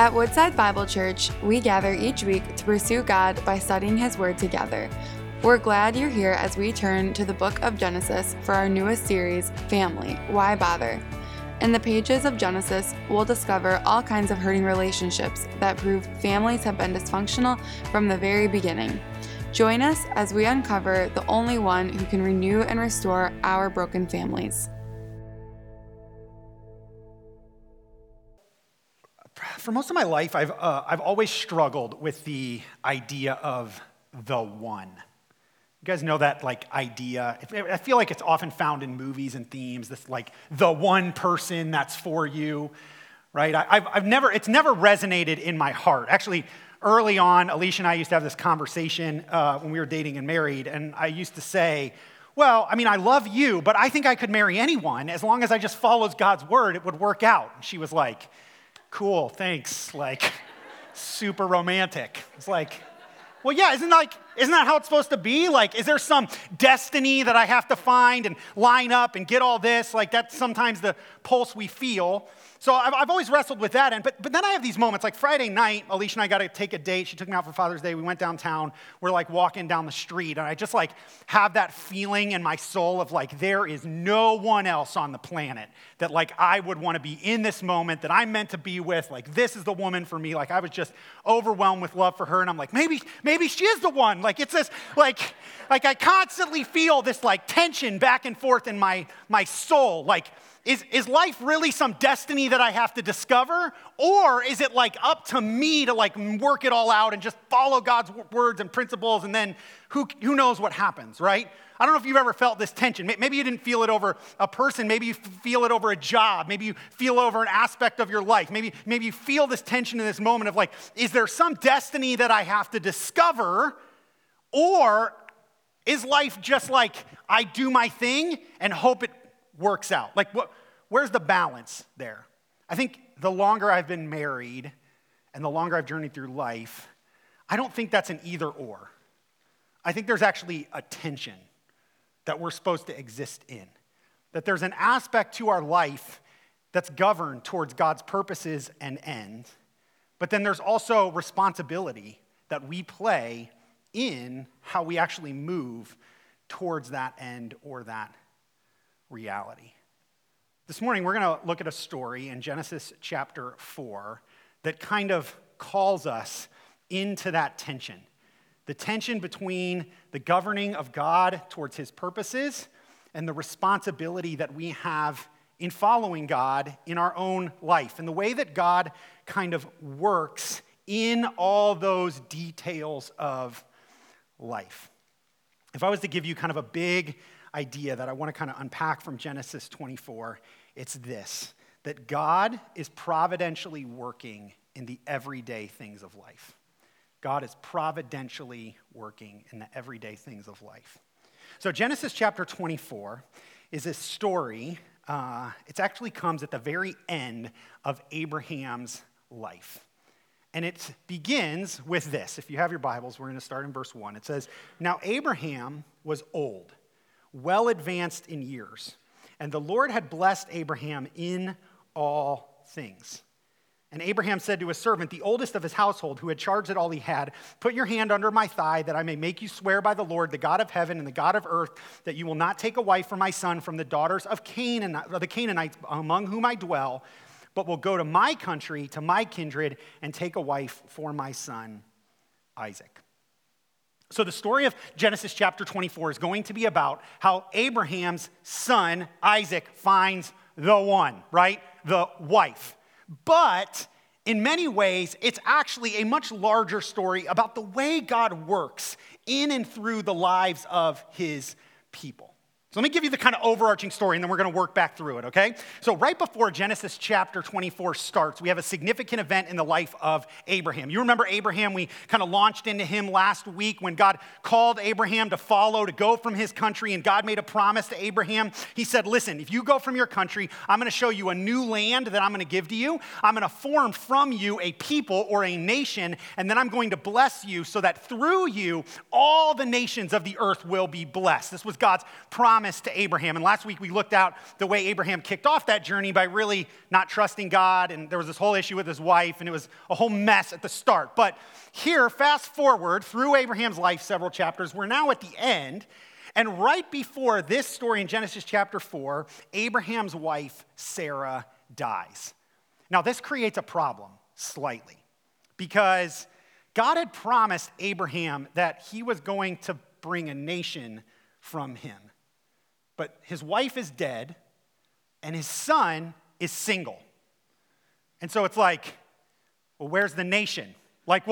At Woodside Bible Church, we gather each week to pursue God by studying His Word together. We're glad you're here as we turn to the book of Genesis for our newest series, Family, Why Bother? In the pages of Genesis, we'll discover all kinds of hurting relationships that prove families have been dysfunctional from the very beginning. Join us as we uncover the only one who can renew and restore our broken families. For most of my life, I've always struggled with the idea of the one. You guys know that like idea? I feel like it's often found in movies and themes. This like the one person that's for you, right? It's never resonated in my heart. Actually, early on, Alicia and I used to have this conversation when we were dating and married, and I used to say, well, I mean, I love you, but I think I could marry anyone. As long as I just follows God's word, it would work out. And she was like, cool, thanks, like, super romantic. It's like, well, yeah, isn't that how it's supposed to be? Like, is there some destiny that I have to find and line up and get all this? Like, that's sometimes the pulse we feel. So I've always wrestled with that, and but then I have these moments, like Friday night, Alicia and I got to take a date. She took me out for Father's Day. We went downtown. We're like walking down the street, and I just like have that feeling in my soul of like there is no one else on the planet that like I would want to be in this moment, that I'm meant to be with. Like this is the woman for me. Like I was just overwhelmed with love for her, and I'm like maybe she is the one. Like it's this like I constantly feel this like tension back and forth in my soul, like. Is life really some destiny that I have to discover? Or is it like up to me to like work it all out and just follow God's words and principles, and then who knows what happens, right? I don't know if you've ever felt this tension. Maybe you didn't feel it over a person. Maybe you feel it over a job. Maybe you feel over an aspect of your life. Maybe you feel this tension in this moment of like, is there some destiny that I have to discover? Or is life just like I do my thing and hope it works out? Like, where's the balance there? I think the longer I've been married and the longer I've journeyed through life, I don't think that's an either or. I think there's actually a tension that we're supposed to exist in, that there's an aspect to our life that's governed towards God's purposes and end, but then there's also responsibility that we play in how we actually move towards that end or that reality. This morning, we're going to look at a story in Genesis chapter 4 that kind of calls us into that tension, the tension between the governing of God towards His purposes and the responsibility that we have in following God in our own life, and the way that God kind of works in all those details of life. If I was to give you kind of a big idea that I want to kind of unpack from Genesis 24, it's this, that God is providentially working in the everyday things of life. God is providentially working in the everyday things of life. So Genesis chapter 24 is a story, it actually comes at the very end of Abraham's life. And it begins with this. If you have your Bibles, we're going to start in verse 1. It says, "Now Abraham was old, well advanced in years, and the Lord had blessed Abraham in all things. And Abraham said to his servant, the oldest of his household, who had charge that all he had, 'Put your hand under my thigh, that I may make you swear by the Lord, the God of heaven and the God of earth, that you will not take a wife for my son from the daughters of the Canaanites among whom I dwell, but will go to my country, to my kindred, and take a wife for my son Isaac.'" So the story of Genesis chapter 24 is going to be about how Abraham's son, Isaac, finds the one, right? The wife. But in many ways, it's actually a much larger story about the way God works in and through the lives of His people. So let me give you the kind of overarching story, and then we're going to work back through it, okay? So right before Genesis chapter 24 starts, we have a significant event in the life of Abraham. You remember Abraham, we kind of launched into him last week when God called Abraham to follow, to go from his country, and God made a promise to Abraham. He said, listen, if you go from your country, I'm going to show you a new land that I'm going to give to you. I'm going to form from you a people or a nation, and then I'm going to bless you so that through you, all the nations of the earth will be blessed. This was God's promise promise to Abraham. And last week we looked out the way Abraham kicked off that journey by really not trusting God, and there was this whole issue with his wife, and it was a whole mess at the start. But here, fast forward through Abraham's life several chapters, we're now at the end, and right before this story in Genesis chapter 4, Abraham's wife, Sarah, dies. Now this creates a problem slightly, because God had promised Abraham that he was going to bring a nation from him. But his wife is dead, and his son is single. And so it's like, well, where's the nation? Like,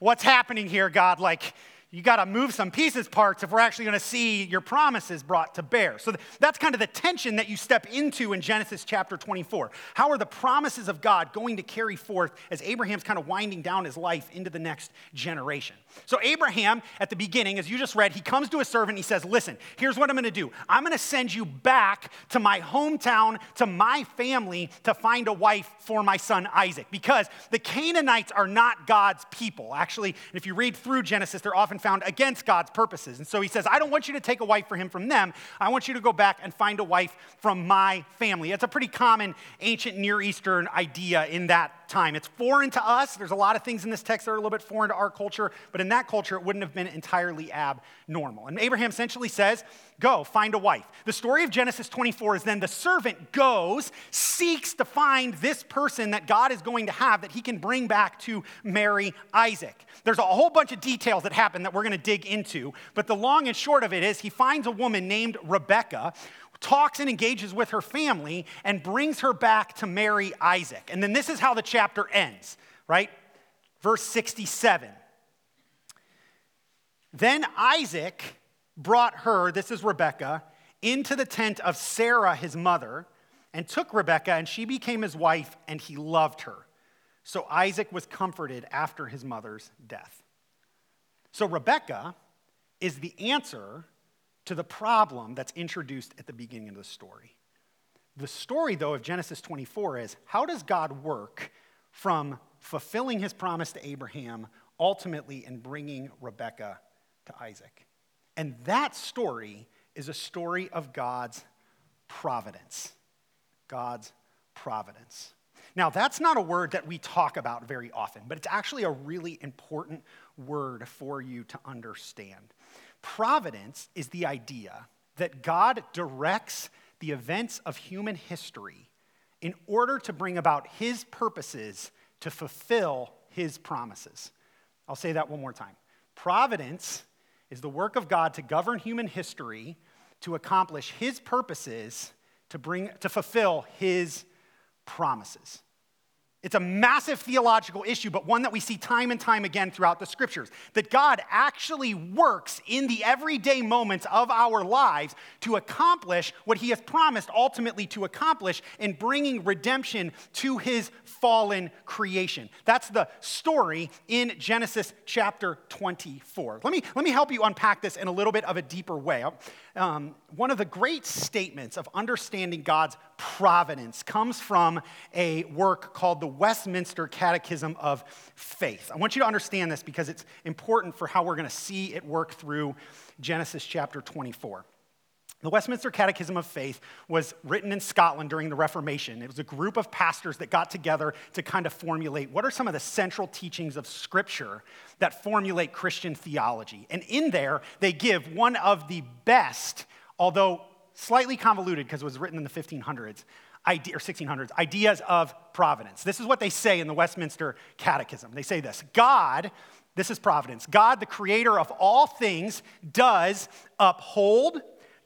what's happening here, God? Like, you got to move some pieces, parts, if we're actually going to see your promises brought to bear. So that's kind of the tension that you step into in Genesis chapter 24. How are the promises of God going to carry forth as Abraham's kind of winding down his life into the next generation? So Abraham, at the beginning, as you just read, he comes to a servant and he says, listen, here's what I'm going to do. I'm going to send you back to my hometown, to my family, to find a wife for my son Isaac. Because the Canaanites are not God's people. Actually, if you read through Genesis, they're often found against God's purposes. And so he says, I don't want you to take a wife for him from them. I want you to go back and find a wife from my family. It's a pretty common ancient Near Eastern idea in that time. It's foreign to us. There's a lot of things in this text that are a little bit foreign to our culture, but in that culture, it wouldn't have been entirely abnormal. And Abraham essentially says, go, find a wife. The story of Genesis 24 is then the servant goes, seeks to find this person that God is going to have that he can bring back to marry Isaac. There's a whole bunch of details that happen that we're going to dig into, but the long and short of it is he finds a woman named Rebecca, talks and engages with her family, and brings her back to marry Isaac. And then this is how the chapter ends, right? Verse 67. Then Isaac brought her, this is Rebecca, into the tent of Sarah, his mother, and took Rebecca, and she became his wife, and he loved her. So Isaac was comforted after his mother's death. So Rebecca is the answer to the problem that's introduced at the beginning of the story. The story, though, of Genesis 24 is, how does God work from fulfilling his promise to Abraham, ultimately in bringing Rebecca to Isaac? And that story is a story of God's providence. God's providence. Now, that's not a word that we talk about very often, but it's actually a really important word for you to understand. Providence is the idea that God directs the events of human history in order to bring about his purposes to fulfill his promises. I'll say that one more time. Providence is the work of God to govern human history to accomplish his purposes to fulfill his promises. It's a massive theological issue, but one that we see time and time again throughout the scriptures, that God actually works in the everyday moments of our lives to accomplish what he has promised ultimately to accomplish in bringing redemption to his fallen creation. That's the story in Genesis chapter 24. Let me help you unpack this in a little bit of a deeper way. One of the great statements of understanding God's providence comes from a work called the Westminster Catechism of Faith. I want you to understand this because it's important for how we're going to see it work through Genesis chapter 24. The Westminster Catechism of Faith was written in Scotland during the Reformation. It was a group of pastors that got together to kind of formulate what are some of the central teachings of Scripture that formulate Christian theology. And in there, they give one of the best, although slightly convoluted because it was written in the 1600s, ideas of providence. This is what they say in the Westminster Catechism. They say this: God, this is providence, God, the creator of all things, does uphold,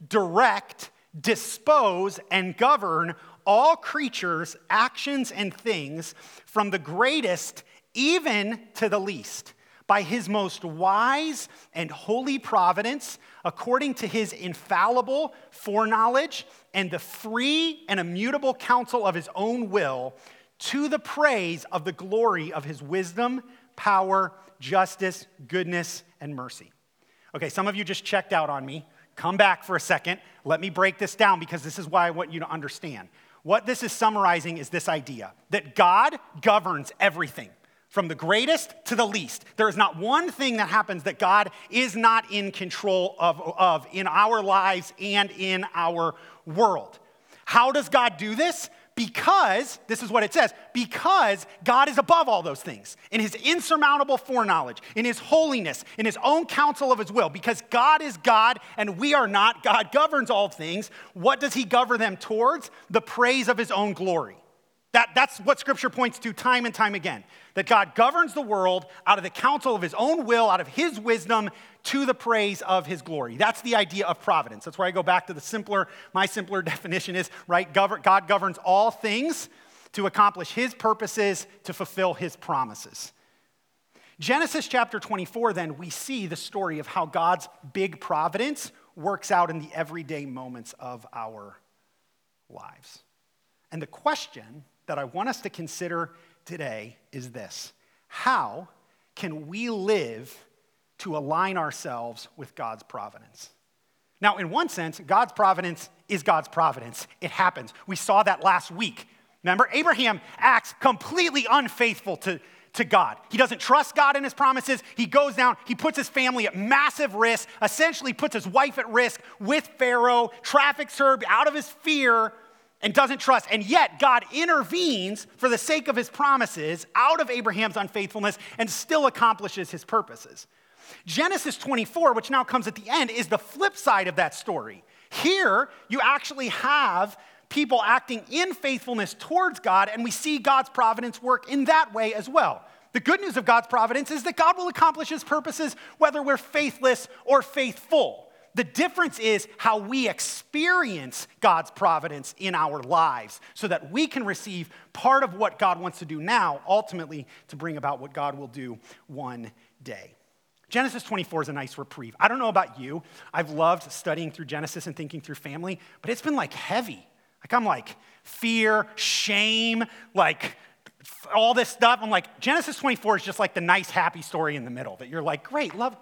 direct, dispose, and govern all creatures, actions, and things, from the greatest even to the least, by his most wise and holy providence, according to his infallible foreknowledge and the free and immutable counsel of his own will, to the praise of the glory of his wisdom, power, justice, goodness, and mercy. Okay, some of you just checked out on me. Come back for a second. Let me break this down, because this is why I want you to understand. What this is summarizing is this idea that God governs everything. From the greatest to the least. There is not one thing that happens that God is not in control of in our lives and in our world. How does God do this? Because, this is what it says, because God is above all those things in his insurmountable foreknowledge, in his holiness, in his own counsel of his will. Because God is God and we are not, God governs all things. What does he govern them towards? The praise of his own glory. That's what Scripture points to time and time again, that God governs the world out of the counsel of his own will, out of his wisdom, to the praise of his glory. That's the idea of providence. That's where I go back to the simpler, my simpler definition is, right, God governs all things to accomplish his purposes, to fulfill his promises. Genesis chapter 24, then, we see the story of how God's big providence works out in the everyday moments of our lives. And the question that I want us to consider today is this. How can we live to align ourselves with God's providence? Now, in one sense, God's providence is God's providence. It happens. We saw that last week. Remember, Abraham acts completely unfaithful to God. He doesn't trust God in his promises. He goes down, he puts his family at massive risk, essentially puts his wife at risk with Pharaoh, traffics her out of his fear, and doesn't trust, and yet God intervenes for the sake of his promises out of Abraham's unfaithfulness and still accomplishes his purposes. Genesis 24, which now comes at the end, is the flip side of that story. Here, you actually have people acting in faithfulness towards God, and we see God's providence work in that way as well. The good news of God's providence is that God will accomplish his purposes whether we're faithless or faithful. The difference is how we experience God's providence in our lives so that we can receive part of what God wants to do now, ultimately to bring about what God will do one day. Genesis 24 is a nice reprieve. I don't know about you. I've loved studying through Genesis and thinking through family, but it's been like heavy. Like I'm like fear, shame, like all this stuff. I'm like, Genesis 24 is just like the nice happy story in the middle that you're like, great love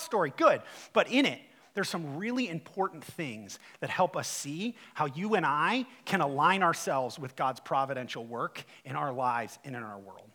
story, good. But in it, there's some really important things that help us see how you and I can align ourselves with God's providential work in our lives and in our world.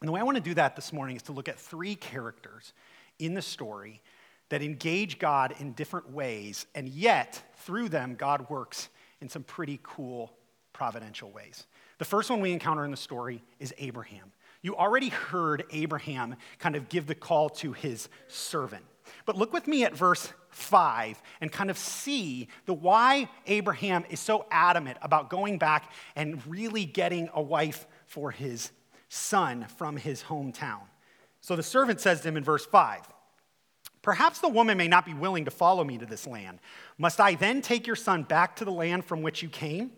And the way I want to do that this morning is to look at three characters in the story that engage God in different ways, and yet, through them, God works in some pretty cool providential ways. The first one we encounter in the story is Abraham. You already heard Abraham kind of give the call to his servant. But look with me at verse 5 and kind of see why Abraham is so adamant about going back and really getting a wife for his son from his hometown. So the servant says to him in verse 5, "Perhaps the woman may not be willing to follow me to this land. Must I then take your son back to the land from which you came?"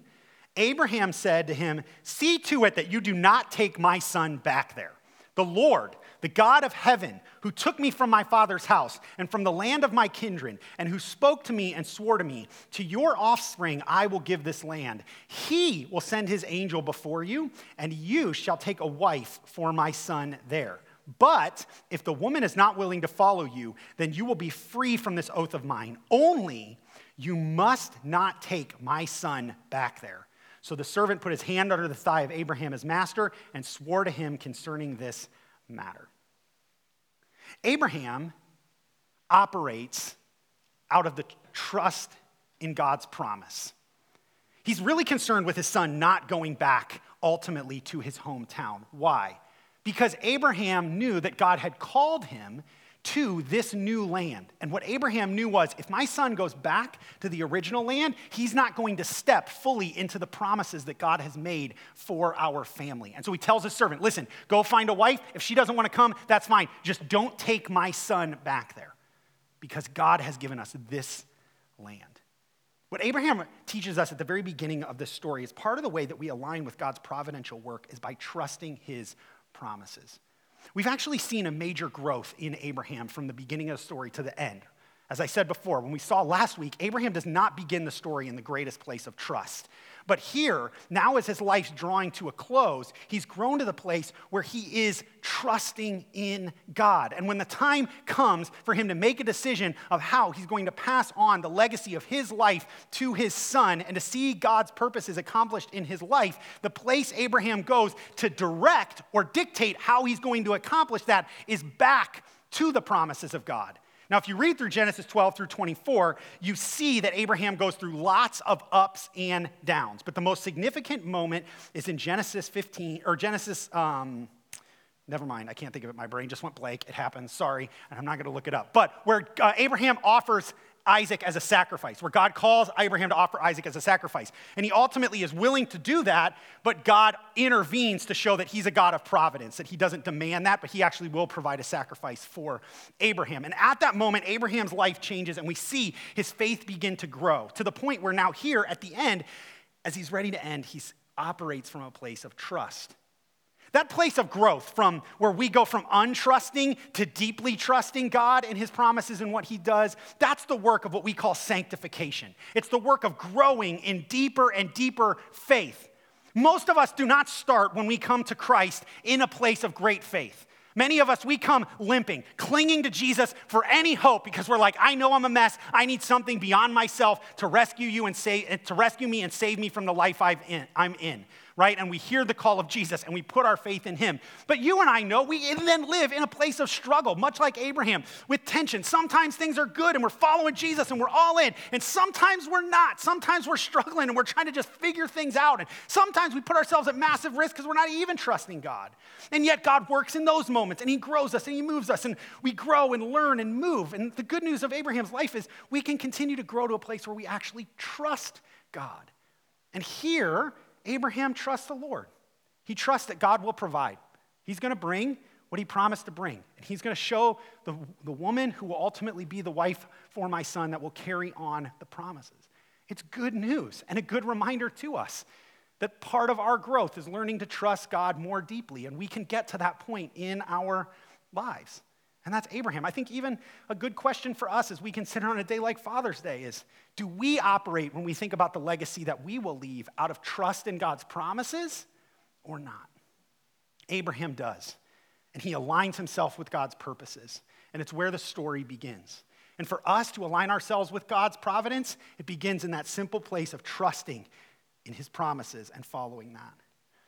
Abraham said to him, "See to it that you do not take my son back there. The Lord, the God of heaven, who took me from my father's house and from the land of my kindred, and who spoke to me and swore to me, 'To your offspring I will give this land,' he will send his angel before you, and you shall take a wife for my son there. But if the woman is not willing to follow you, then you will be free from this oath of mine. Only you must not take my son back there." So the servant put his hand under the thigh of Abraham, his master, and swore to him concerning this matter. Abraham operates out of the trust in God's promise. He's really concerned with his son not going back ultimately to his hometown. Why? Because Abraham knew that God had called him to this new land. And what Abraham knew was, if my son goes back to the original land, he's not going to step fully into the promises that God has made for our family. And so he tells his servant, "Listen, go find a wife. If she doesn't want to come, that's fine. Just don't take my son back there, because God has given us this land." What Abraham teaches us at the very beginning of this story is part of the way that we align with God's providential work is by trusting his promises. We've actually seen a major growth in Abraham from the beginning of the story to the end. As I said before, when we saw last week, Abraham does not begin the story in the greatest place of trust. But here, now as his life's drawing to a close, he's grown to the place where he is trusting in God. And when the time comes for him to make a decision of how he's going to pass on the legacy of his life to his son and to see God's purposes accomplished in his life, the place Abraham goes to direct or dictate how he's going to accomplish that is back to the promises of God. Now, if you read through Genesis 12 through 24, you see that Abraham goes through lots of ups and downs. But the most significant moment is in Genesis 15, or Genesis, never mind, I can't think of it. My brain just went blank. It happens, sorry, and I'm not going to look it up. But where Abraham offers Isaac as a sacrifice, where God calls Abraham to offer Isaac as a sacrifice. And he ultimately is willing to do that, but God intervenes to show that he's a God of providence, that he doesn't demand that, but he actually will provide a sacrifice for Abraham. And at that moment, Abraham's life changes, and we see his faith begin to grow to the point where now here at the end, as he's ready to end, he operates from a place of trust. That place of growth from where we go from untrusting to deeply trusting God and his promises and what he does, that's the work of what we call sanctification. It's the work of growing in deeper and deeper faith. Most of us do not start when we come to Christ in a place of great faith. Many of us, we come limping, clinging to Jesus for any hope because we're like, I know I'm a mess. I need something beyond myself to rescue you and save me from the life I'm in, right? And we hear the call of Jesus and we put our faith in him. But you and I know we then live in a place of struggle, much like Abraham, with tension. Sometimes things are good and we're following Jesus and we're all in. And sometimes we're not. Sometimes we're struggling and we're trying to just figure things out. And sometimes we put ourselves at massive risk because we're not even trusting God. And yet God works in those moments and he grows us and he moves us and we grow and learn and move. And the good news of Abraham's life is we can continue to grow to a place where we actually trust God. And here, Abraham trusts the Lord. He trusts that God will provide. He's going to bring what he promised to bring. And he's going to show the woman who will ultimately be the wife for my son that will carry on the promises. It's good news and a good reminder to us that part of our growth is learning to trust God more deeply. And we can get to that point in our lives. And that's Abraham. I think even a good question for us as we consider on a day like Father's Day is, do we operate when we think about the legacy that we will leave out of trust in God's promises or not? Abraham does. And he aligns himself with God's purposes. And it's where the story begins. And for us to align ourselves with God's providence, it begins in that simple place of trusting in his promises and following that.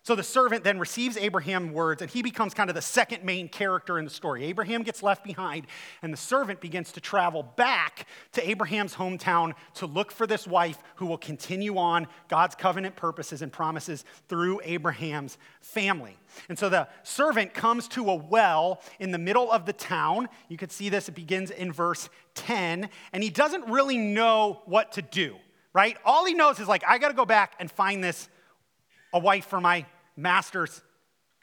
So the servant then receives Abraham's words, and he becomes kind of the second main character in the story. Abraham gets left behind, and the servant begins to travel back to Abraham's hometown to look for this wife who will continue on God's covenant purposes and promises through Abraham's family. And so the servant comes to a well in the middle of the town. You could see this. It begins in verse 10, and he doesn't really know what to do, right? All he knows is like, I got to go back and find this a wife for my master's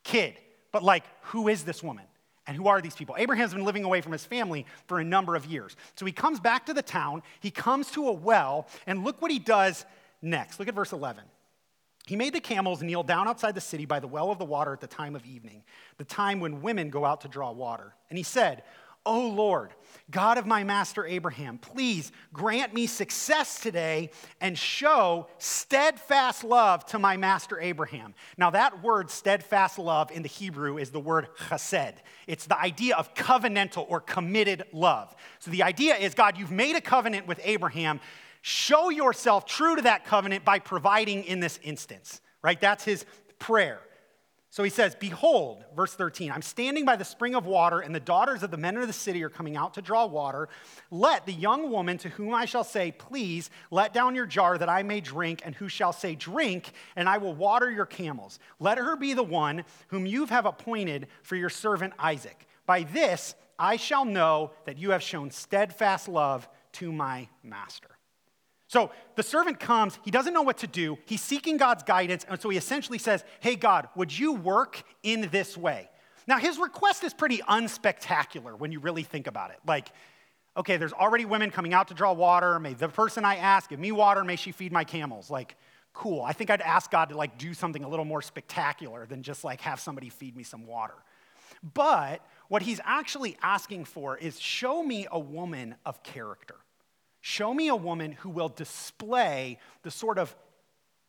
kid. But like, who is this woman? And who are these people? Abraham's been living away from his family for a number of years. So he comes back to the town, he comes to a well, and look what he does next. Look at verse 11. He made the camels kneel down outside the city by the well of the water at the time of evening, the time when women go out to draw water. And he said, "O Lord, God of my master Abraham, please grant me success today and show steadfast love to my master Abraham." Now that word steadfast love in the Hebrew is the word chesed. It's the idea of covenantal or committed love. So the idea is, God, you've made a covenant with Abraham. Show yourself true to that covenant by providing in this instance, right? That's his prayer. So he says, "Behold," verse 13, "I'm standing by the spring of water, and the daughters of the men of the city are coming out to draw water. Let the young woman to whom I shall say, 'Please let down your jar that I may drink,' and who shall say, 'Drink, and I will water your camels,' let her be the one whom you have appointed for your servant Isaac. By this I shall know that you have shown steadfast love to my master." So the servant comes, he doesn't know what to do, he's seeking God's guidance, and so he essentially says, "Hey God, would you work in this way?" Now his request is pretty unspectacular when you really think about it. Like, okay, there's already women coming out to draw water, may the person I ask give me water, may she feed my camels. Like, cool, I think I'd ask God to like do something a little more spectacular than just like have somebody feed me some water. But what he's actually asking for is, show me a woman of character. Show me a woman who will display the sort of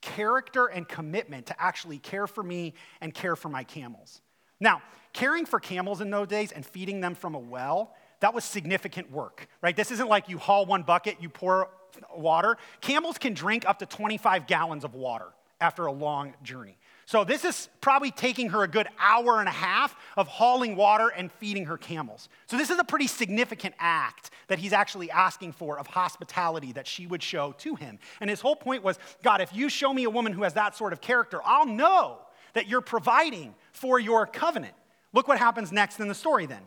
character and commitment to actually care for me and care for my camels. Now, caring for camels in those days and feeding them from a well, that was significant work, right? This isn't like you haul one bucket, you pour water. Camels can drink up to 25 gallons of water after a long journey. So this is probably taking her a good hour and a half of hauling water and feeding her camels. So this is a pretty significant act that he's actually asking for, of hospitality that she would show to him. And his whole point was, God, if you show me a woman who has that sort of character, I'll know that you're providing for your covenant. Look what happens next in the story then.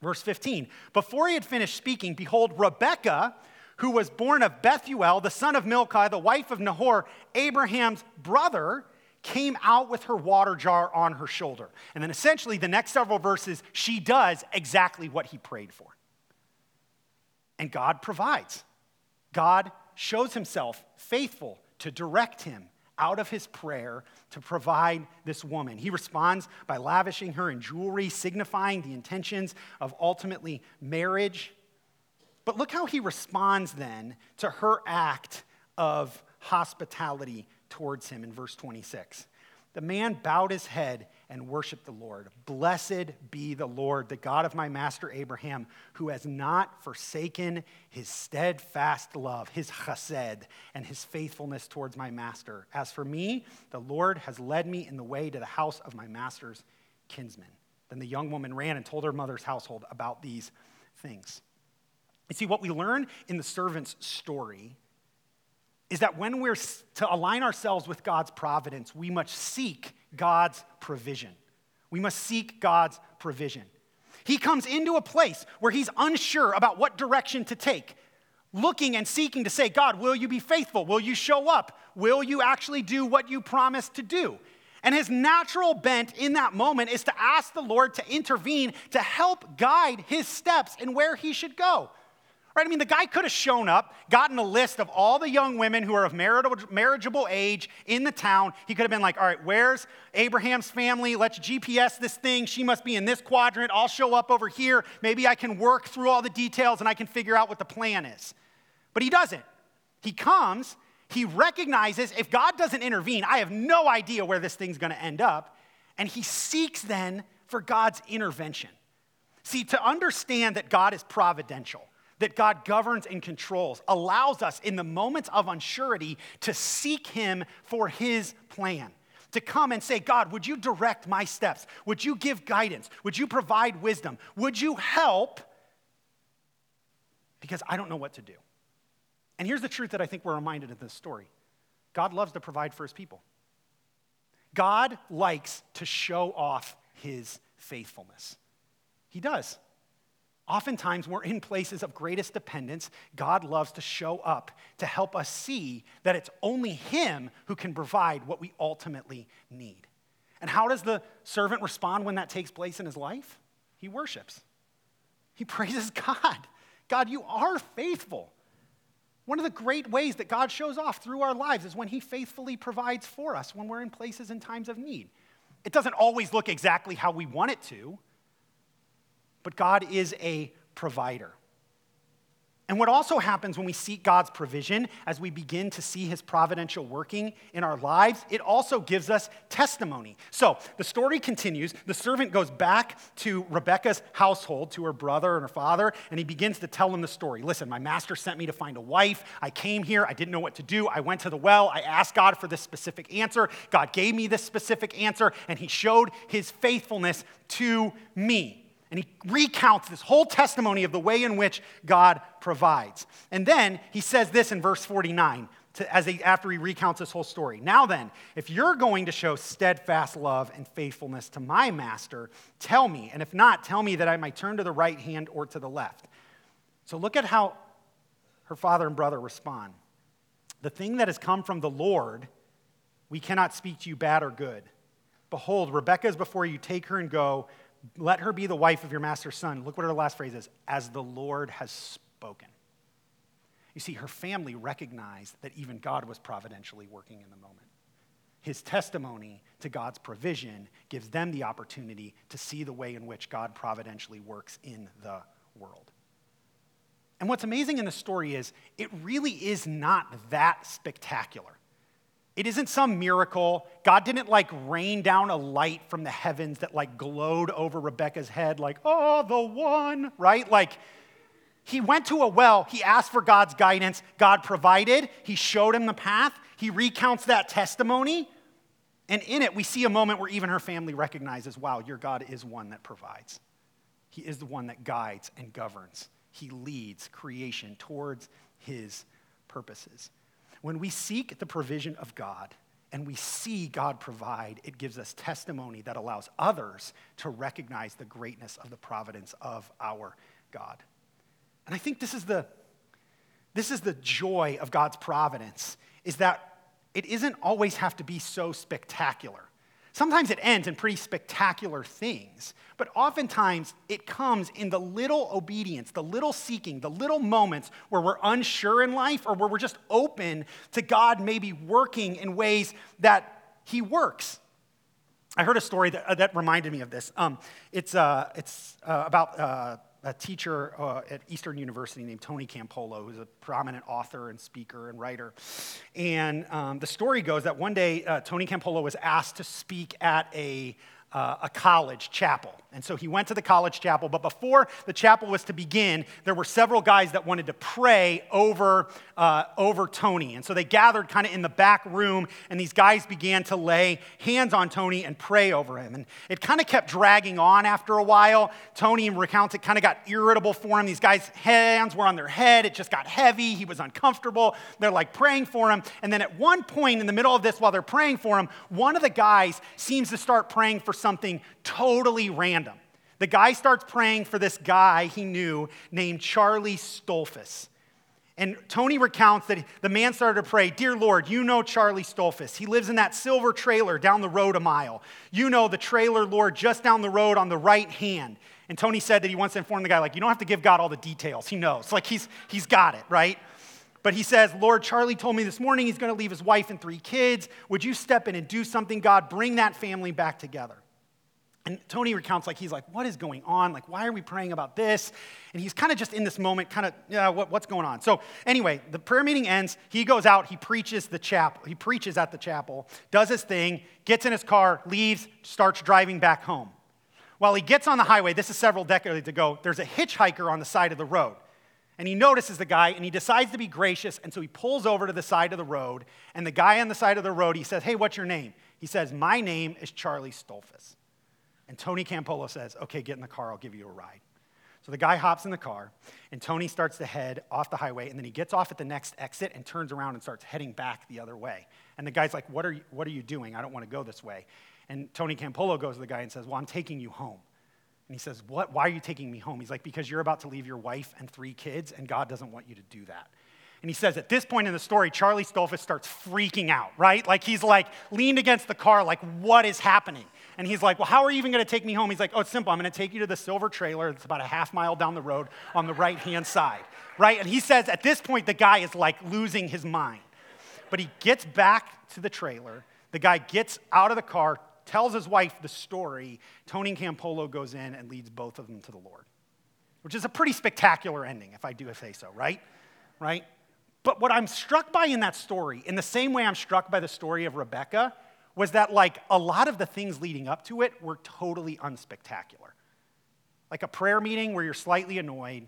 Verse 15, before he had finished speaking, behold, Rebekah, who was born of Bethuel, the son of Milcah, the wife of Nahor, Abraham's brother, came out with her water jar on her shoulder. And then essentially the next several verses, she does exactly what he prayed for. And God provides. God shows himself faithful to direct him out of his prayer to provide this woman. He responds by lavishing her in jewelry, signifying the intentions of ultimately marriage. But look how he responds then to her act of hospitality towards him in verse 26. The man bowed his head and worshiped the Lord. Blessed be the Lord, the God of my master Abraham, who has not forsaken his steadfast love, his chesed, and his faithfulness towards my master. As for me, the Lord has led me in the way to the house of my master's kinsman. Then the young woman ran and told her mother's household about these things. You see, what we learn in the servant's story is that when we're to align ourselves with God's providence, we must seek God's provision. We must seek God's provision. He comes into a place where he's unsure about what direction to take, looking and seeking to say, God, will you be faithful? Will you show up? Will you actually do what you promised to do? And his natural bent in that moment is to ask the Lord to intervene, to help guide his steps and where he should go. Right? I mean, the guy could have shown up, gotten a list of all the young women who are of marriageable age in the town. He could have been like, all right, where's Abraham's family? Let's GPS this thing. She must be in this quadrant. I'll show up over here. Maybe I can work through all the details and I can figure out what the plan is. But he doesn't. He comes. He recognizes if God doesn't intervene, I have no idea where this thing's going to end up. And he seeks then for God's intervention. See, to understand that God is providential, that God governs and controls, allows us in the moments of unsurety to seek him for his plan, to come and say, God, would you direct my steps? Would you give guidance? Would you provide wisdom? Would you help? Because I don't know what to do. And here's the truth that I think we're reminded of this story. God loves to provide for his people. God likes to show off his faithfulness. He does. Oftentimes, we're in places of greatest dependence. God loves to show up to help us see that it's only him who can provide what we ultimately need. And how does the servant respond when that takes place in his life? He worships. He praises God. God, you are faithful. One of the great ways that God shows off through our lives is when he faithfully provides for us when we're in places and times of need. It doesn't always look exactly how we want it to, but God is a provider. And what also happens when we seek God's provision, as we begin to see his providential working in our lives, it also gives us testimony. So the story continues. The servant goes back to Rebekah's household, to her brother and her father, and he begins to tell them the story. Listen, my master sent me to find a wife. I came here. I didn't know what to do. I went to the well. I asked God for this specific answer. God gave me this specific answer, and he showed his faithfulness to me. And he recounts this whole testimony of the way in which God provides. And then he says this in verse 49, after he recounts this whole story. Now then, if you're going to show steadfast love and faithfulness to my master, tell me. And if not, tell me that I might turn to the right hand or to the left. So look at how her father and brother respond. The thing that has come from the Lord, we cannot speak to you bad or good. Behold, Rebekah is before you. Take her and go. Let her be the wife of your master's son. Look what her last phrase is. As the Lord has spoken. You see, her family recognized that even God was providentially working in the moment. His testimony to God's provision gives them the opportunity to see the way in which God providentially works in the world. And what's amazing in the story is it really is not that spectacular. It isn't some miracle. God didn't rain down a light from the heavens that glowed over Rebecca's head oh, the one, right? He went to a well. He asked for God's guidance. God provided. He showed him the path. He recounts that testimony. And in it, we see a moment where even her family recognizes, wow, your God is one that provides. He is the one that guides and governs. He leads creation towards his purposes. When we seek the provision of God and we see God provide, it gives us testimony that allows others to recognize the greatness of the providence of our God. And I think this is the joy of God's providence, is that it isn't always have to be so spectacular. Sometimes it ends in pretty spectacular things, but oftentimes it comes in the little obedience, the little seeking, the little moments where we're unsure in life or where we're just open to God maybe working in ways that he works. I heard a story that reminded me of this. It's about a teacher at Eastern University named Tony Campolo, who's a prominent author and speaker and writer. And the story goes that one day Tony Campolo was asked to speak at a college chapel. And so he went to the college chapel, but before the chapel was to begin, there were several guys that wanted to pray over Tony. And so they gathered kind of in the back room, and these guys began to lay hands on Tony and pray over him. And it kind of kept dragging on after a while. Tony recounts it kind of got irritable for him. These guys' hands were on their head. It just got heavy. He was uncomfortable. They're praying for him. And then at one point in the middle of this, while they're praying for him, one of the guys seems to start praying for something totally random. The guy starts praying for this guy he knew named Charlie Stolfus. And Tony recounts that the man started to pray, "Dear Lord, you know Charlie Stolfus. He lives in that silver trailer down the road a mile. You know the trailer, Lord, just down the road on the right hand." And Tony said that he wants to inform the guy, you don't have to give God all the details. He knows. He's got it, right? But he says, "Lord, Charlie told me this morning he's going to leave his wife and 3 kids. Would you step in and do something, God? Bring that family back together." And Tony recounts, he's what is going on? Why are we praying about this? And he's kind of just in this moment, what's going on? So anyway, the prayer meeting ends. He goes out. He preaches at the chapel, does his thing, gets in his car, leaves, starts driving back home. While he gets on the highway, this is several decades ago, there's a hitchhiker on the side of the road. And he notices the guy, and he decides to be gracious, and so he pulls over to the side of the road, and the guy on the side of the road, he says, "Hey, what's your name?" He says, "My name is Charlie Stolfus." And Tony Campolo says, "Okay, get in the car, I'll give you a ride." So the guy hops in the car, and Tony starts to head off the highway, and then he gets off at the next exit and turns around and starts heading back the other way. And the guy's like, what are you doing? I don't want to go this way. And Tony Campolo goes to the guy and says, "Well, I'm taking you home." And he says, "What? Why are you taking me home?" He's like, "Because you're about to leave your wife and 3 kids, and God doesn't want you to do that." And he says, at this point in the story, Charlie Stolfus starts freaking out, right? He's leaned against the car, what is happening? And he's like, "Well, how are you even going to take me home?" He's like, "Oh, it's simple. I'm going to take you to the silver trailer that's about a half mile down the road on the right-hand side," right? And he says, at this point, the guy is losing his mind. But he gets back to the trailer. The guy gets out of the car, tells his wife the story. Tony Campolo goes in and leads both of them to the Lord, which is a pretty spectacular ending, if I do say so, right? Right? But what I'm struck by in that story, in the same way I'm struck by the story of Rebecca, was that a lot of the things leading up to it were totally unspectacular. A prayer meeting where you're slightly annoyed.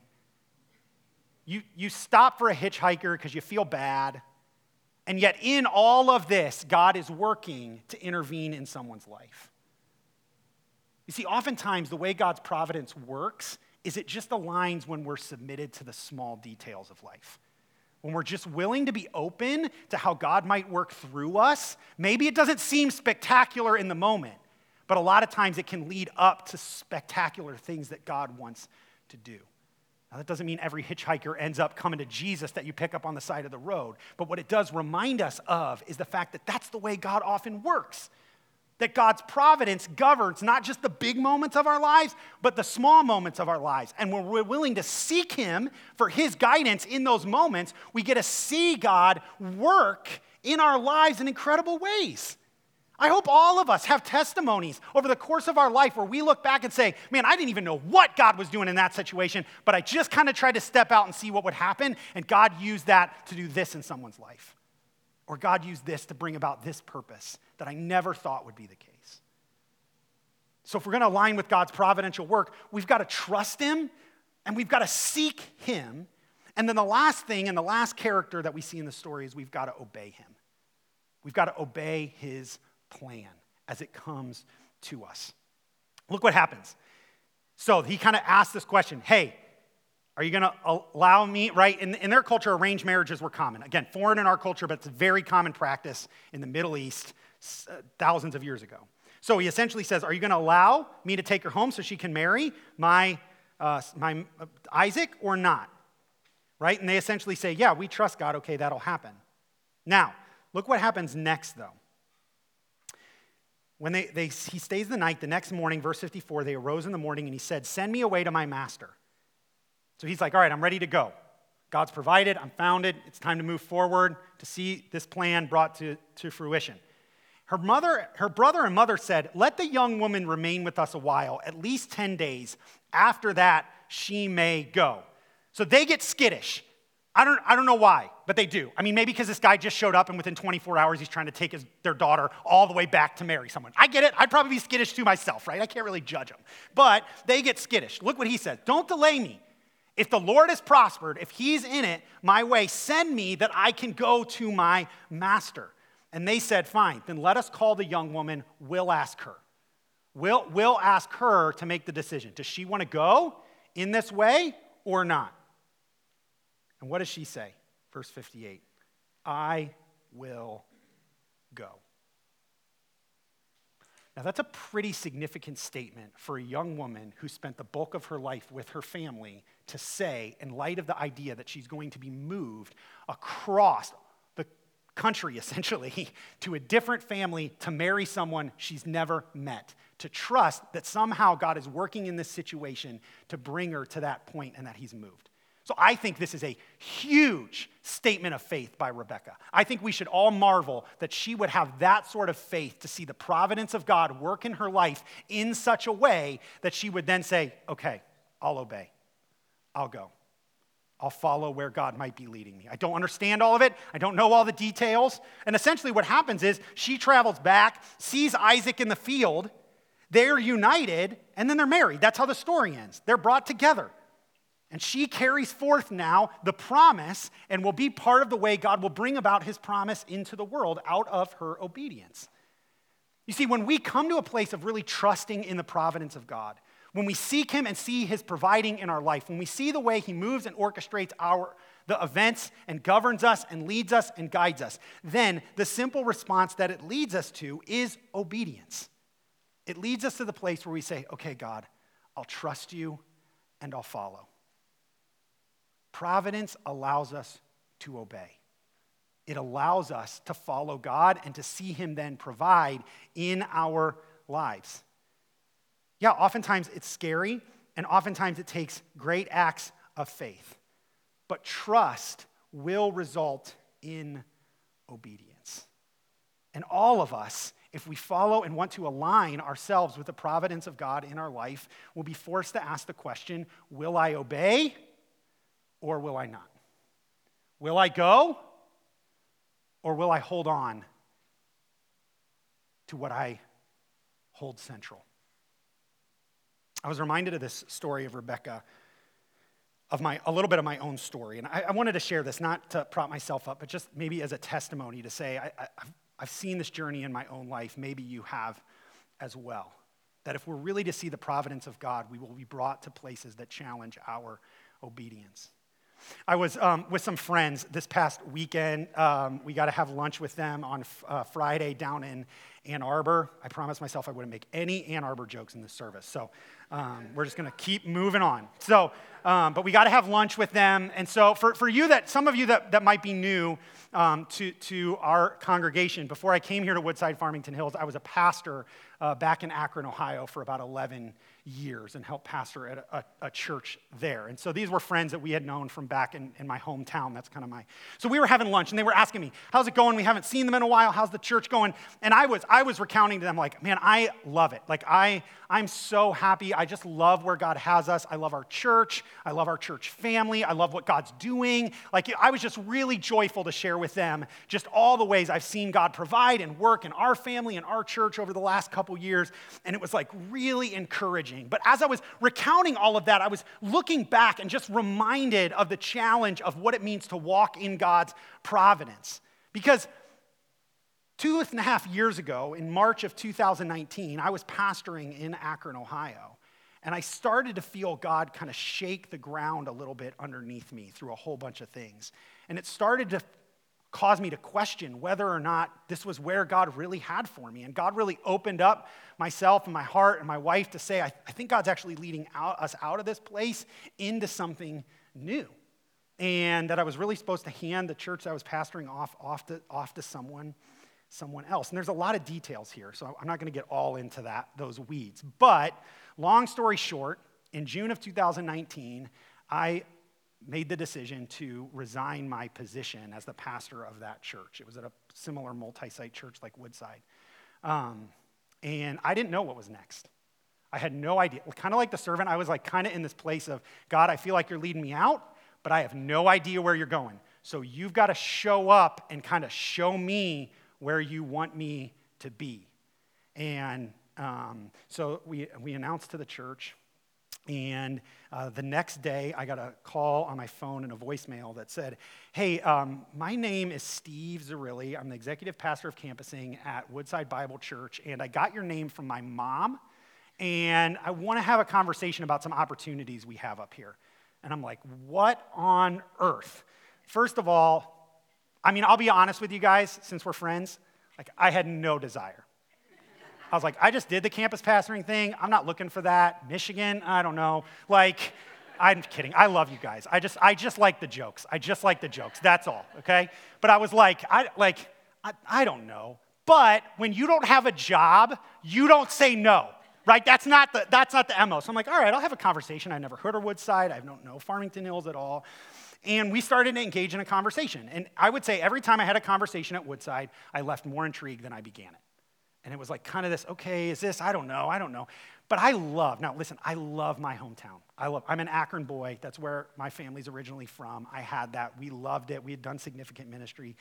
You stop for a hitchhiker because you feel bad. And yet in all of this, God is working to intervene in someone's life. You see, oftentimes the way God's providence works is it just aligns when we're submitted to the small details of life. When we're just willing to be open to how God might work through us, maybe it doesn't seem spectacular in the moment, but a lot of times it can lead up to spectacular things that God wants to do. Now, that doesn't mean every hitchhiker ends up coming to Jesus that you pick up on the side of the road, but what it does remind us of is the fact that that's the way God often works, that God's providence governs not just the big moments of our lives, but the small moments of our lives. And when we're willing to seek him for his guidance in those moments, we get to see God work in our lives in incredible ways. I hope all of us have testimonies over the course of our life where we look back and say, man, I didn't even know what God was doing in that situation, but I just kind of tried to step out and see what would happen, and God used that to do this in someone's life. Or God used this to bring about this purpose that I never thought would be the case. So if we're going to align with God's providential work, we've got to trust him and we've got to seek him. And then the last thing and the last character that we see in the story is we've got to obey him. We've got to obey his plan as it comes to us. Look what happens. So he kind of asks this question, hey, are you going to allow me, right? In their culture, arranged marriages were common. Again, foreign in our culture, but it's a very common practice in the Middle East thousands of years ago. So he essentially says, are you going to allow me to take her home so she can marry my Isaac or not? Right? And they essentially say, yeah, we trust God. Okay, that'll happen. Now, look what happens next, though. When he stays the night, the next morning, verse 54, they arose in the morning and he said, send me away to my master. So he's like, all right, I'm ready to go. God's provided, I'm founded, it's time to move forward to see this plan brought to fruition. Her brother and mother said, let the young woman remain with us a while, at least 10 days. After that, she may go. So they get skittish. I don't know why, but they do. I mean, maybe because this guy just showed up and within 24 hours he's trying to take their daughter all the way back to marry someone. I get it. I'd probably be skittish too myself, right? I can't really judge them. But they get skittish. Look what he says. Don't delay me. If the Lord has prospered, if he's in it, my way, send me that I can go to my master. And they said, fine, then let us call the young woman. We'll ask her. We'll ask her to make the decision. Does she want to go in this way or not? And what does she say? Verse 58, I will go. Now that's a pretty significant statement for a young woman who spent the bulk of her life with her family to say, in light of the idea that she's going to be moved across the country, essentially, to a different family to marry someone she's never met, to trust that somehow God is working in this situation to bring her to that point and that he's moved. So I think this is a huge statement of faith by Rebecca. I think we should all marvel that she would have that sort of faith to see the providence of God work in her life in such a way that she would then say, okay, I'll obey. I'll go. I'll follow where God might be leading me. I don't understand all of it. I don't know all the details. And essentially what happens is she travels back, sees Isaac in the field, they're united, and then they're married. That's how the story ends. They're brought together. And she carries forth now the promise and will be part of the way God will bring about his promise into the world out of her obedience. You see, when we come to a place of really trusting in the providence of God, when we seek him and see his providing in our life, when we see the way he moves and orchestrates the events and governs us and leads us and guides us, then the simple response that it leads us to is obedience. It leads us to the place where we say, okay, God, I'll trust you and I'll follow. Providence allows us to obey. It allows us to follow God and to see him then provide in our lives. Yeah, oftentimes it's scary, and oftentimes it takes great acts of faith. But trust will result in obedience. And all of us, if we follow and want to align ourselves with the providence of God in our life, will be forced to ask the question, will I obey? Or will I not? Will I go? Or will I hold on to what I hold central? I was reminded of this story of Rebecca, of a little bit of my own story. And I wanted to share this, not to prop myself up, but just maybe as a testimony to say, I've seen this journey in my own life. Maybe you have as well. That if we're really to see the providence of God, we will be brought to places that challenge our obedience. I was with some friends this past weekend. We got to have lunch with them on Friday down in Ann Arbor. I promised myself I wouldn't make any Ann Arbor jokes in this service, so we're just going to keep moving on. So, but we got to have lunch with them. And so for you, that some of you that might be new to our congregation, before I came here to Woodside Farmington Hills, I was a pastor back in Akron, Ohio for about 11 years and helped pastor at a church there. And so these were friends that we had known from back in my hometown. That's kind of so we were having lunch and they were asking me, how's it going? We haven't seen them in a while. How's the church going? And I was, I was recounting to them like, man, I love it. Like I'm so happy. I just love where God has us. I love our church. I love our church family. I love what God's doing. Like I was just really joyful to share with them just all the ways I've seen God provide and work in our family and our church over the last couple years. And it was like really encouraging. But as I was recounting all of that, I was looking back and just reminded of the challenge of what it means to walk in God's providence. Because 2.5 years ago, in March of 2019, I was pastoring in Akron, Ohio, and I started to feel God kind of shake the ground a little bit underneath me through a whole bunch of things. And it started to cause me to question whether or not this was where God really had for me. And God really opened up myself and my heart and my wife to say, I think God's actually leading us out of this place into something new. And that I was really supposed to hand the church that I was pastoring off to someone else. And there's a lot of details here, so I'm not going to get all into those weeds. But long story short, in June of 2019, I made the decision to resign my position as the pastor of that church. It was at a similar multi-site church like Woodside. And I didn't know what was next. I had no idea. Kind of like the servant, I was like kind of in this place of, God, I feel like you're leading me out, but I have no idea where you're going. So you've got to show up and kind of show me where you want me to be. And so we announced to the church, and the next day I got a call on my phone and a voicemail that said, hey, my name is Steve Zerilli. I'm the executive pastor of campusing at Woodside Bible Church, and I got your name from my mom, and I want to have a conversation about some opportunities we have up here. And I'm like, what on earth? First of all, I mean, I'll be honest with you guys, since we're friends, like I had no desire. I was like, I just did the campus pastoring thing. I'm not looking for that. Michigan, I don't know. Like, I'm kidding. I love you guys. I just like the jokes. That's all, okay? But I was like, I don't know. But when you don't have a job, you don't say no. Right? That's not the MO. So I'm like, all right, I'll have a conversation. I never heard of Woodside. I don't know Farmington Hills at all. And we started to engage in a conversation. And I would say every time I had a conversation at Woodside, I left more intrigued than I began it. And it was like kind of this, okay, is this, I don't know. But I love my hometown. I'm an Akron boy. That's where my family's originally from. I had that. We loved it. We had done significant ministry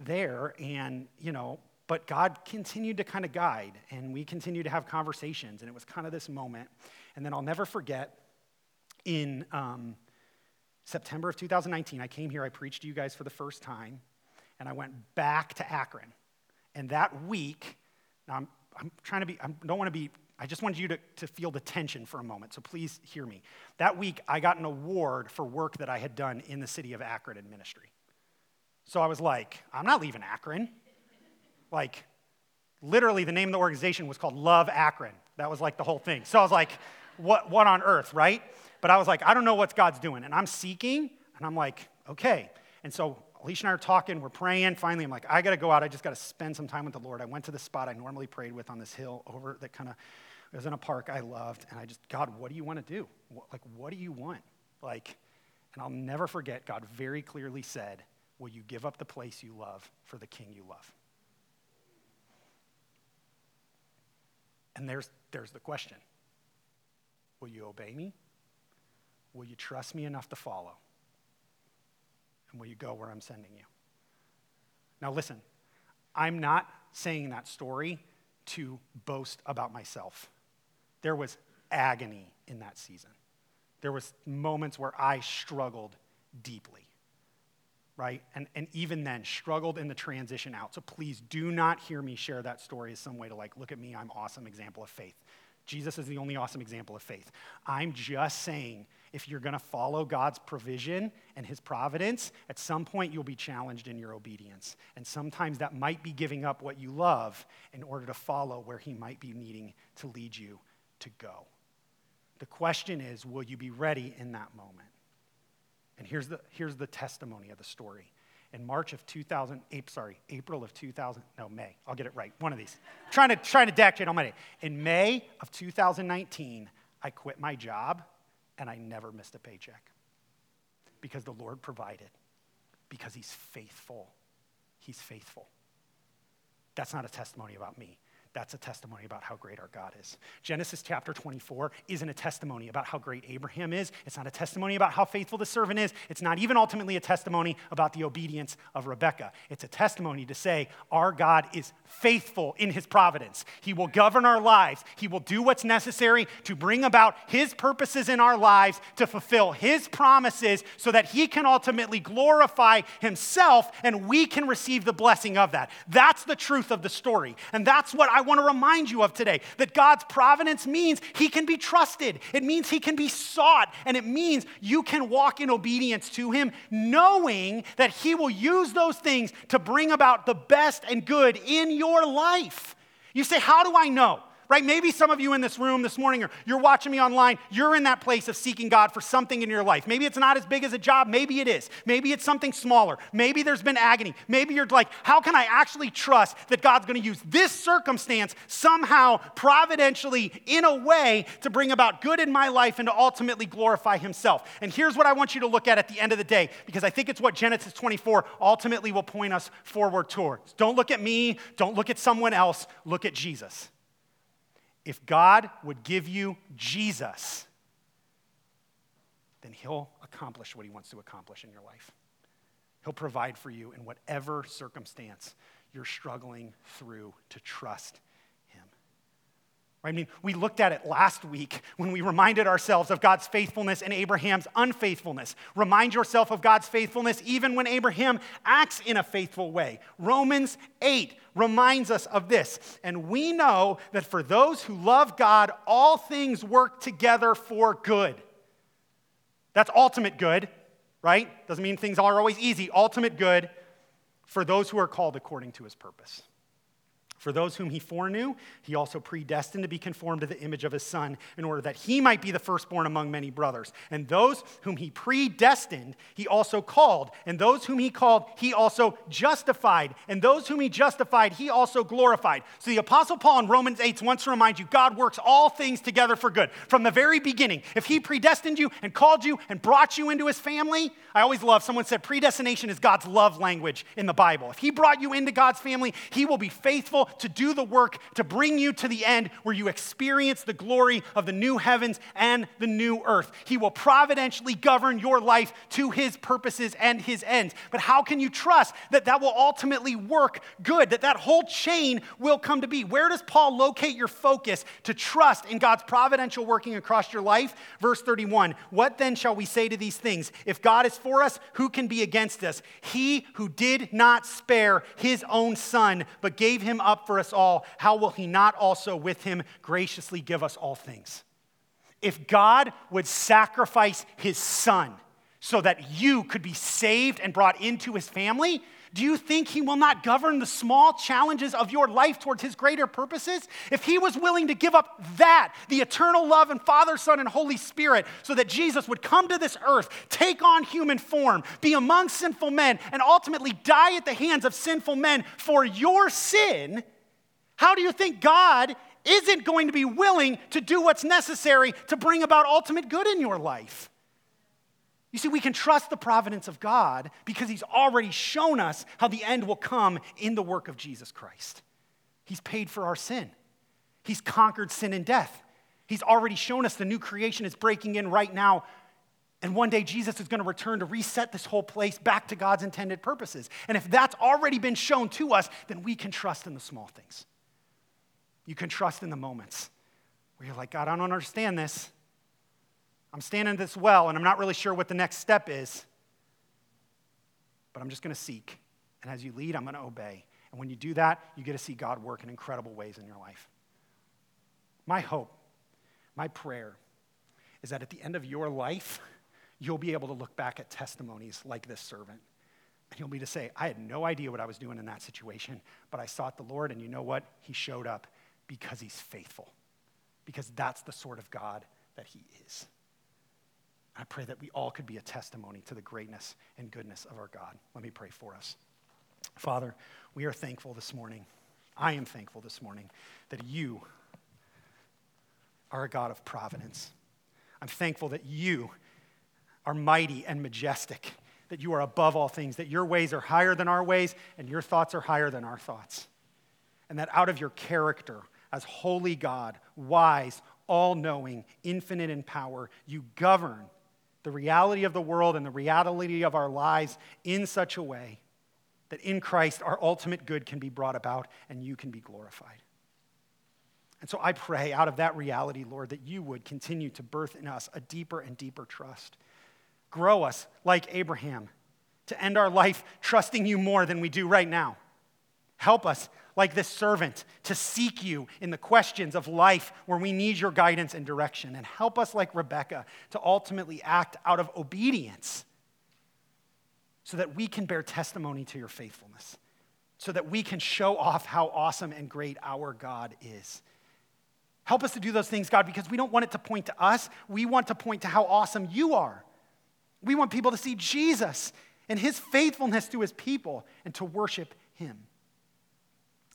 there. And, but God continued to kind of guide. And we continued to have conversations. And it was kind of this moment. And then I'll never forget in September of 2019, I came here, I preached to you guys for the first time, and I went back to Akron. And that week, now I just wanted you to feel the tension for a moment, so please hear me. That week, I got an award for work that I had done in the city of Akron in ministry. So I was like, I'm not leaving Akron. Like, literally the name of the organization was called Love Akron. That was like the whole thing. So I was like, what on earth, right? But I was like, I don't know what God's doing. And I'm seeking, and I'm like, okay. And so Alicia and I are talking, we're praying. Finally, I'm like, I got to go out. I just got to spend some time with the Lord. I went to the spot I normally prayed with on this hill over that kind of, it was in a park I loved. And I just, God, what do you want to do? What do you want? And I'll never forget, God very clearly said, will you give up the place you love for the king you love? And there's the question. Will you obey me? Will you trust me enough to follow? And will you go where I'm sending you? Now listen, I'm not saying that story to boast about myself. There was agony in that season. There was moments where I struggled deeply, right? And even then, struggled in the transition out. So please do not hear me share that story as some way to look at me, I'm awesome example of faith. Jesus is the only awesome example of faith. I'm just saying, if you're going to follow God's provision and his providence, at some point you'll be challenged in your obedience. And sometimes that might be giving up what you love in order to follow where he might be needing to lead you to go. The question is, will you be ready in that moment? And here's the testimony of the story. In May of 2019, I quit my job, and I never missed a paycheck because the Lord provided, because he's faithful. That's not a testimony about me. That's a testimony about how great our God is. Genesis chapter 24 isn't a testimony about how great Abraham is. It's not a testimony about how faithful the servant is. It's not even ultimately a testimony about the obedience of Rebekah. It's a testimony to say our God is faithful in his providence. He will govern our lives. He will do what's necessary to bring about his purposes in our lives, to fulfill his promises so that he can ultimately glorify himself and we can receive the blessing of that. That's the truth of the story. And that's what I want to remind you of today, that God's providence means he can be trusted. It means he can be sought, and it means you can walk in obedience to him, knowing that he will use those things to bring about the best and good in your life. You say, how do I know? Right? Maybe some of you in this room this morning, or you're watching me online, you're in that place of seeking God for something in your life. Maybe it's not as big as a job. Maybe it is. Maybe it's something smaller. Maybe there's been agony. Maybe you're like, how can I actually trust that God's going to use this circumstance somehow providentially in a way to bring about good in my life and to ultimately glorify himself? And here's what I want you to look at the end of the day, because I think it's what Genesis 24 ultimately will point us forward towards. Don't look at me. Don't look at someone else. Look at Jesus. If God would give you Jesus, then he'll accomplish what he wants to accomplish in your life. He'll provide for you in whatever circumstance you're struggling through to trust him. I mean, we looked at it last week when we reminded ourselves of God's faithfulness and Abraham's unfaithfulness. Remind yourself of God's faithfulness even when Abraham acts in a faithful way. Romans 8 reminds us of this. And we know that for those who love God, all things work together for good. That's ultimate good, right? Doesn't mean things are always easy. Ultimate good for those who are called according to his purpose. For those whom he foreknew, he also predestined to be conformed to the image of his Son, in order that he might be the firstborn among many brothers. And those whom he predestined, he also called. And those whom he called, he also justified. And those whom he justified, he also glorified. So the Apostle Paul in Romans 8 wants to remind you, God works all things together for good. From the very beginning, if he predestined you and called you and brought you into his family, I always love, someone said predestination is God's love language in the Bible. If he brought you into God's family, he will be faithful to do the work to bring you to the end where you experience the glory of the new heavens and the new earth. He will providentially govern your life to his purposes and his ends. But how can you trust that that will ultimately work good, that that whole chain will come to be? Where does Paul locate your focus to trust in God's providential working across your life? Verse 31, what then shall we say to these things? If God is for us, who can be against us? He who did not spare his own Son, but gave him up for us all, how will he not also with him graciously give us all things? If God would sacrifice his Son so that you could be saved and brought into his family, do you think he will not govern the small challenges of your life towards his greater purposes? If he was willing to give up that, the eternal love and Father, Son, and Holy Spirit, so that Jesus would come to this earth, take on human form, be among sinful men, and ultimately die at the hands of sinful men for your sin, how do you think God isn't going to be willing to do what's necessary to bring about ultimate good in your life? You see, we can trust the providence of God because he's already shown us how the end will come in the work of Jesus Christ. He's paid for our sin. He's conquered sin and death. He's already shown us the new creation is breaking in right now. And one day Jesus is going to return to reset this whole place back to God's intended purposes. And if that's already been shown to us, then we can trust in the small things. You can trust in the moments where you're like, God, I don't understand this. I'm standing at this well, and I'm not really sure what the next step is, but I'm just going to seek. And as you lead, I'm going to obey. And when you do that, you get to see God work in incredible ways in your life. My hope, my prayer, is that at the end of your life, you'll be able to look back at testimonies like this servant. And you'll be to say, I had no idea what I was doing in that situation, but I sought the Lord, and you know what? He showed up because he's faithful, because that's the sort of God that he is. I pray that we all could be a testimony to the greatness and goodness of our God. Let me pray for us. Father, we are thankful this morning. I am thankful this morning that you are a God of providence. I'm thankful that you are mighty and majestic, that you are above all things, that your ways are higher than our ways and your thoughts are higher than our thoughts. and that out of your character as holy God, wise, all-knowing, infinite in power, you govern the reality of the world and the reality of our lives in such a way that in Christ our ultimate good can be brought about and you can be glorified. And so I pray out of that reality, Lord, that you would continue to birth in us a deeper and deeper trust. Grow us like Abraham to end our life trusting you more than we do right now. Help us, like this servant, to seek you in the questions of life where we need your guidance and direction. And help us, like Rebecca, to ultimately act out of obedience so that we can bear testimony to your faithfulness, so that we can show off how awesome and great our God is. Help us to do those things, God, because we don't want it to point to us. We want to point to how awesome you are. We want people to see Jesus and his faithfulness to his people and to worship him.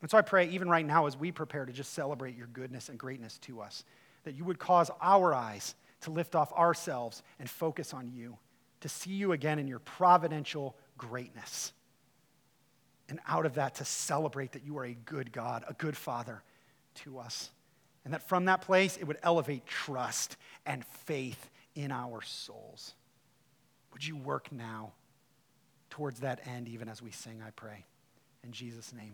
And so I pray even right now as we prepare to just celebrate your goodness and greatness to us, that you would cause our eyes to lift off ourselves and focus on you, to see you again in your providential greatness. And out of that to celebrate that you are a good God, a good Father to us. And that from that place, it would elevate trust and faith in our souls. Would you work now towards that end, even as we sing, I pray. In Jesus' name,